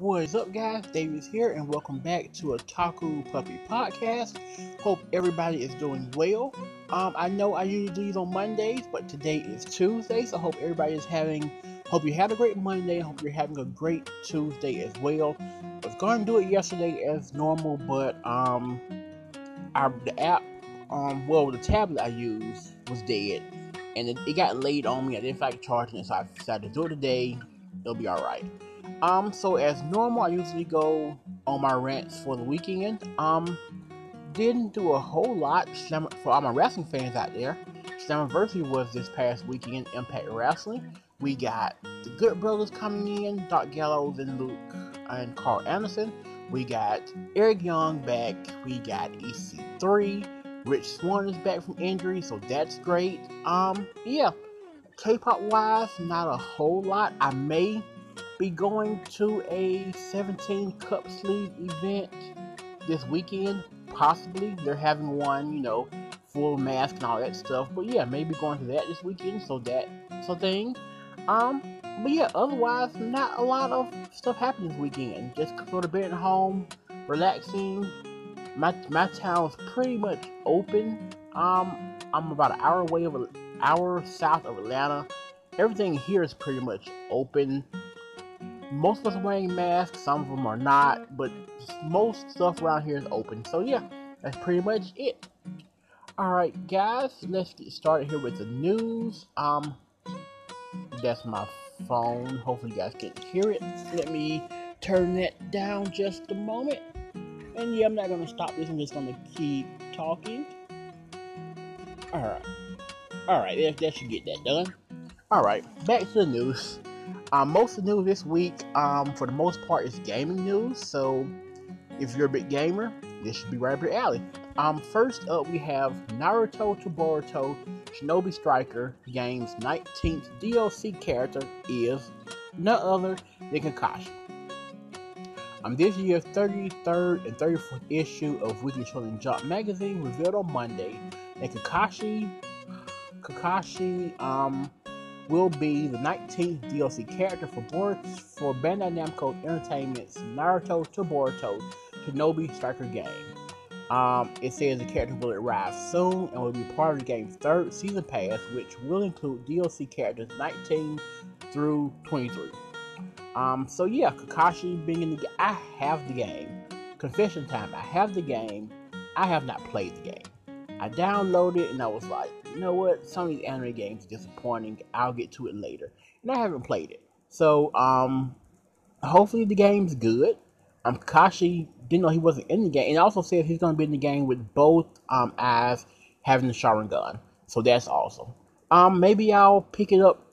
What is up, guys? Dave is here, and welcome back to a Taku Puppy Podcast. Hope everybody is doing well. I know I usually do these on Mondays, but today is Tuesday, so hope everybody is having. Hope you had a great Monday. Hope you're having a great Tuesday as well. I was gonna do it yesterday as normal, but the tablet I used was dead, and it got laid on me. I didn't feel like charging it, so I decided to do it today. It'll be all right. So as normal, I usually go on my rants for the weekend. Didn't do a whole lot for all my wrestling fans out there. Slammiversary was this past weekend, Impact Wrestling. We got The Good Brothers coming in, Doc Gallows and Luke and Carl Anderson. We got Eric Young back. We got EC3. Rich Swann is back from injury, so that's great. Yeah. K-pop wise, not a whole lot. I may be going to a 17 cup sleeve event this weekend, possibly. They're having one, full mask and all that stuff. But yeah, maybe going to that this weekend, so that's a thing. But yeah, otherwise, not a lot of stuff happening this weekend. Just go to bed at home, relaxing. My town's pretty much open. I'm about an hour away of hour south of Atlanta. Everything here is pretty much open. Most of us are wearing masks, some of them are not, but most stuff around here is open. So yeah, that's pretty much it. Alright guys, let's get started here with the news. That's my phone. Hopefully you guys can hear it. Let me turn that down just a moment. And yeah, I'm not gonna stop this, I'm just gonna keep talking. Alright, that should get that done. Alright, back to the news. Most of the news this week, for the most part, is gaming news. So, if you're a big gamer, this should be right up your alley. First up, we have Naruto to Boruto Shinobi Striker game's 19th DLC character is none other than Kakashi. This year's 33rd and 34th issue of Weekly Shonen Jump Magazine revealed on Monday that Kakashi will be the 19th DLC character for Bandai Namco Entertainment's Naruto to Boruto Shinobi Striker game. It says the character will arrive soon and will be part of the game's third season pass, which will include DLC characters 19 through 23. So yeah, Kakashi being in the game. I have the game. Confession time, I have the game. I have not played the game. I downloaded it and I was like, you know what? Some of these anime games are disappointing. I'll get to it later. And I haven't played it. So, hopefully the game's good. Kakashi didn't know he wasn't in the game. And it also says he's going to be in the game with both eyes having the Sharingan. So that's awesome. Maybe I'll pick it up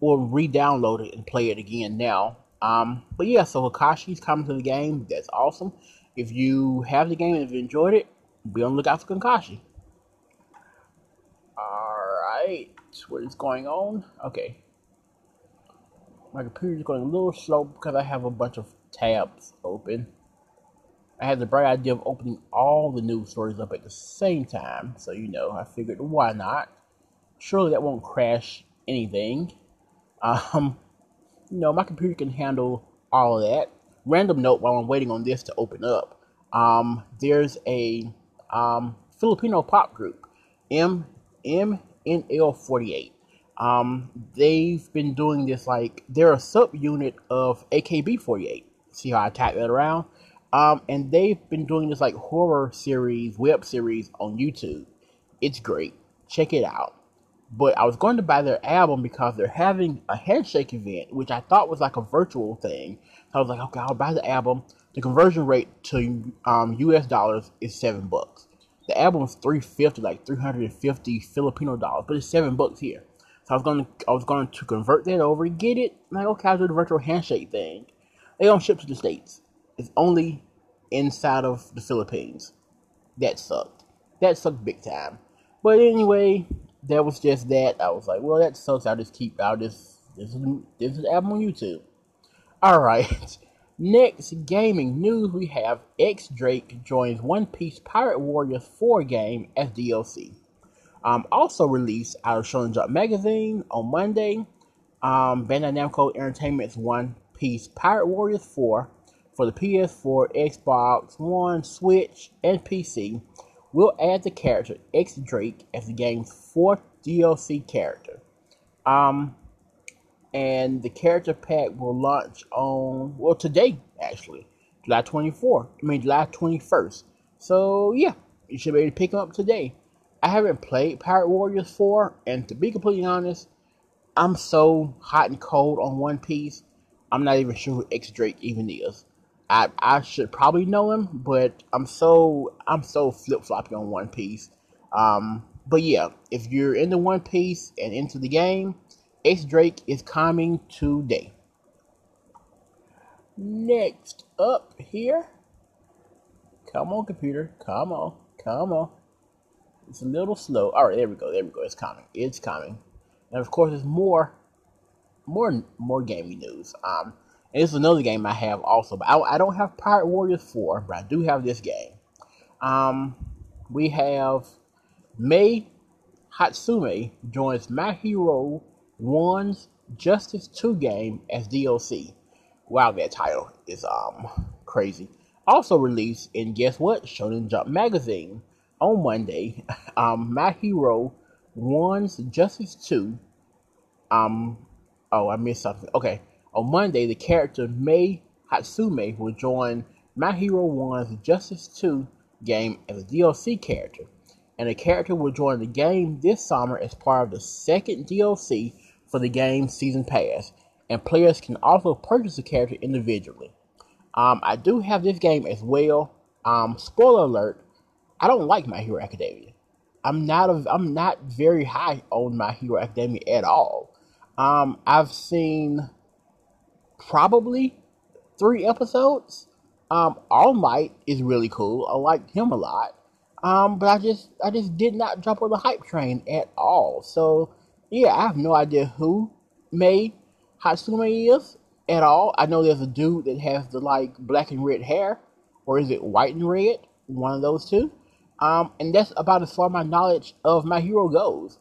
or re-download it and play it again now. But yeah, so Kakashi's coming to the game. That's awesome. If you have the game and if you enjoyed it, be on the lookout for Kakashi. Alright, what is going on? Okay. My computer is going a little slow because I have a bunch of tabs open. I had the bright idea of opening all the news stories up at the same time. So, I figured, why not? Surely that won't crash anything. My computer can handle all of that. Random note while I'm waiting on this to open up. There's a Filipino pop group, MNL48. They've been doing this, they're a subunit of AKB48. See how I type that around? And they've been doing this, horror series, web series on YouTube. It's great. Check it out. But I was going to buy their album because they're having a handshake event, which I thought was a virtual thing. So I was like, okay, I'll buy the album. The conversion rate to U.S. dollars is $7. The album is $350, 350 Filipino dollars, but it's $7 here. So I was going to convert that over, get it. I'm like, okay, I'll do the virtual handshake thing. They don't ship to the States. It's only inside of the Philippines. That sucked. That sucked big time. But anyway, that was just that. I was like, well, that sucks. This is the album on YouTube. All right. Next gaming news, we have X-Drake joins One Piece Pirate Warriors 4 game as DLC. Also released out of Shonen Jump Magazine on Monday, Bandai Namco Entertainment's One Piece Pirate Warriors 4 for the PS4, Xbox One, Switch, and PC, will add the character X-Drake as the game's fourth DLC character. And the character pack will launch on, well, today, actually, July 21st. So, yeah, you should be able to pick them up today. I haven't played Pirate Warriors 4, and to be completely honest, I'm so hot and cold on One Piece, I'm not even sure who X-Drake even is. I should probably know him, but I'm so flip-floppy on One Piece. But yeah, if you're into One Piece and into the game, X-Drake is coming today. Next up here, come on computer, come on. It's a little slow. All right, there we go. It's coming. And of course, there's more gaming news. And this is another game I have also, but I don't have Pirate Warriors 4, but I do have this game. We have Mei Hatsume joins My Hero One's Justice 2 game as DLC. Wow, that title is crazy. Also released in, guess what, Shonen Jump Magazine on Monday. My Hero One's Justice 2. Oh, I missed something. Okay. On Monday, the character Mei Hatsume will join My Hero One's Justice 2 game as a DLC character, and the character will join the game this summer as part of the second DLC for the game's season pass, and players can also purchase the character individually. I do have this game as well. Spoiler alert, I don't like My Hero Academia. I'm not very high on My Hero Academia at all. I've seen probably 3 episodes. All Might is really cool. I liked him a lot. But I just did not jump on the hype train at all. So yeah, I have no idea who Mei Hatsume is at all. I know there's a dude that has the like black and red hair, or is it white and red? One of those two. And that's about as far my knowledge of My Hero goes.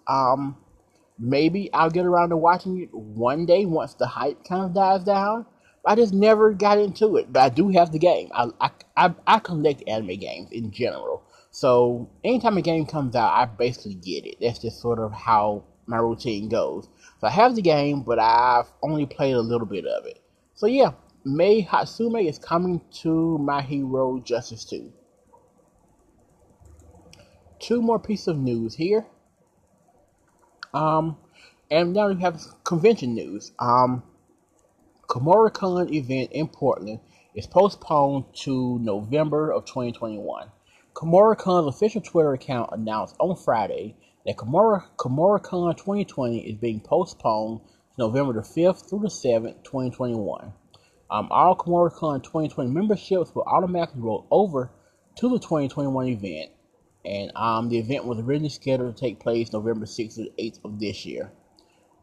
Maybe I'll get around to watching it one day once the hype kind of dies down. I just never got into it, but I do have the game. I collect anime games in general, so anytime a game comes out, I basically get it. That's just sort of how my routine goes. So I have the game, but I've only played a little bit of it. So yeah, Mei Hatsume is coming to My Hero Justice 2. 2 more pieces of news here. And now we have convention news. Kumoricon event in Portland is postponed to November of 2021. Kumoricon's official Twitter account announced on Friday that Kumoricon 2020 is being postponed to November the 5th through the 7th, 2021. All Kumoricon 2020 memberships will automatically roll over to the 2021 event. And the event was originally scheduled to take place November 6th to the 8th of this year.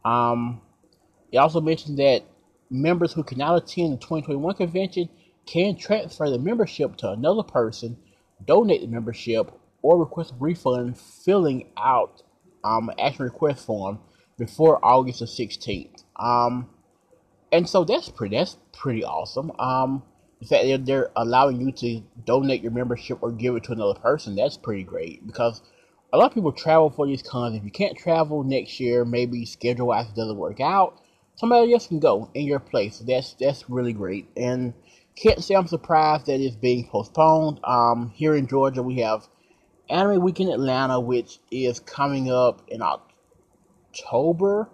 It also mentioned that members who cannot attend the 2021 convention can transfer the membership to another person, donate the membership, or request a refund filling out an action request form before August the 16th. And so that's pretty awesome. In fact, they're allowing you to donate your membership or give it to another person. That's pretty great, because a lot of people travel for these cons. If you can't travel next year, maybe schedule-wise it doesn't work out, somebody else can go in your place. That's really great. And can't say I'm surprised that it's being postponed. Here in Georgia, we have Anime Weekend Atlanta, which is coming up in October.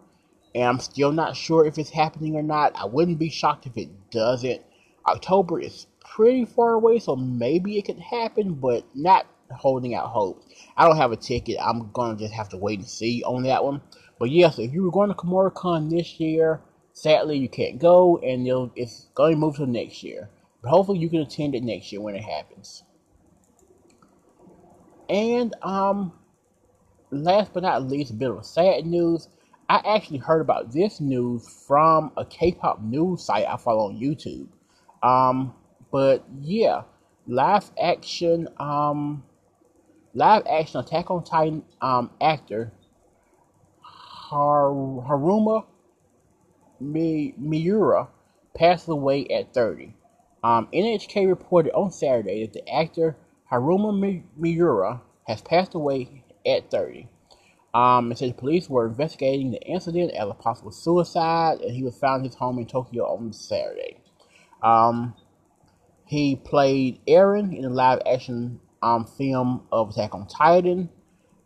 And I'm still not sure if it's happening or not. I wouldn't be shocked if it doesn't. October is pretty far away, so maybe it could happen, but not holding out hope. I don't have a ticket. I'm going to just have to wait and see on that one. But yes, if you were going to Kumoricon this year, sadly you can't go, and it's going to move to next year. But hopefully you can attend it next year when it happens. And last but not least, a bit of sad news. I actually heard about this news from a K-pop news site I follow on YouTube. But yeah, live action Attack on Titan, actor Haruma Miura passed away at 30. NHK reported on Saturday that the actor Haruma Miura has passed away at 30. It says police were investigating the incident as a possible suicide, and he was found in his home in Tokyo on Saturday. He played Eren in the live-action film of Attack on Titan,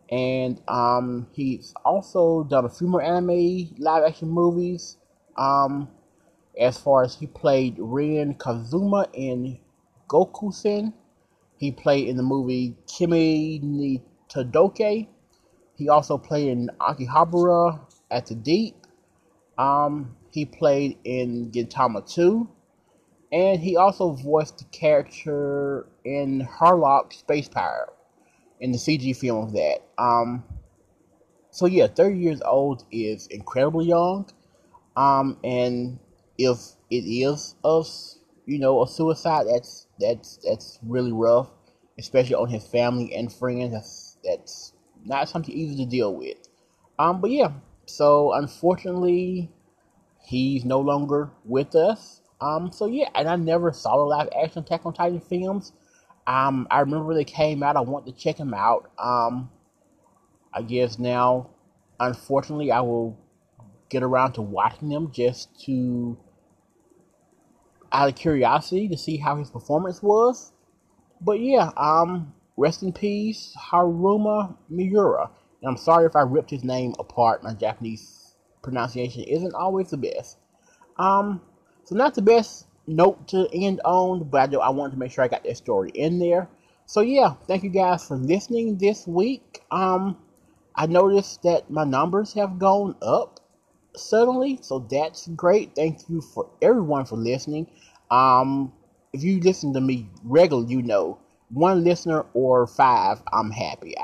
and he's also done a few more anime live-action movies. As far as he played Ren Kazuma in Goku Sen. He played in the movie Kimi ni Todoke. He also played in Akihabara at the Deep. He played in Gintama 2. And he also voiced the character in Harlock Space Pirate, in the CG film of that. So yeah, 30 years old is incredibly young. And if it is a suicide, that's really rough, especially on his family and friends. That's not something easy to deal with. But yeah, so unfortunately, he's no longer with us. So yeah, and I never saw the live action Attack on Titan films. I remember they came out. I wanted to check them out. I guess now, unfortunately, I will get around to watching them just to, out of curiosity, to see how his performance was. But yeah, rest in peace, Haruma Miura. And I'm sorry if I ripped his name apart. My Japanese pronunciation isn't always the best. So not the best note to end on, but I wanted to make sure I got that story in there. So yeah, thank you guys for listening this week. I noticed that my numbers have gone up suddenly, so that's great. Thank you for everyone for listening. If you listen to me regularly, you know, one listener or five, I'm happy.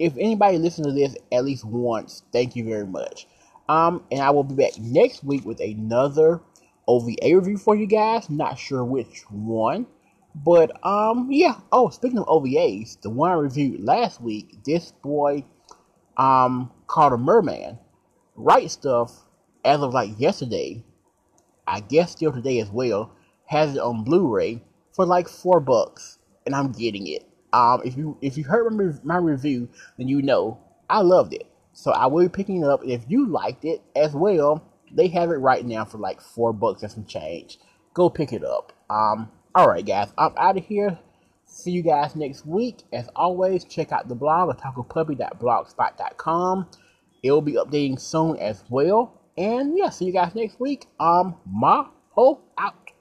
If anybody listens to this at least once, thank you very much. And I will be back next week with another OVA review for you guys. Not sure which one, but yeah. Oh, speaking of OVAs, the one I reviewed last week, this boy called a merman. Right Stuff, as of like yesterday, I guess still today as well, has it on Blu-ray for like $4, and I'm getting it. If you heard my review, then you know I loved it, so I will be picking it up. If you liked it as well, they have it right now for like $4 and some change. Go pick it up. All right, guys, I'm out of here. See you guys next week. As always, check out the blog at tacopuppy.blogspot.com. It will be updating soon as well. And yeah, see you guys next week. Maho out.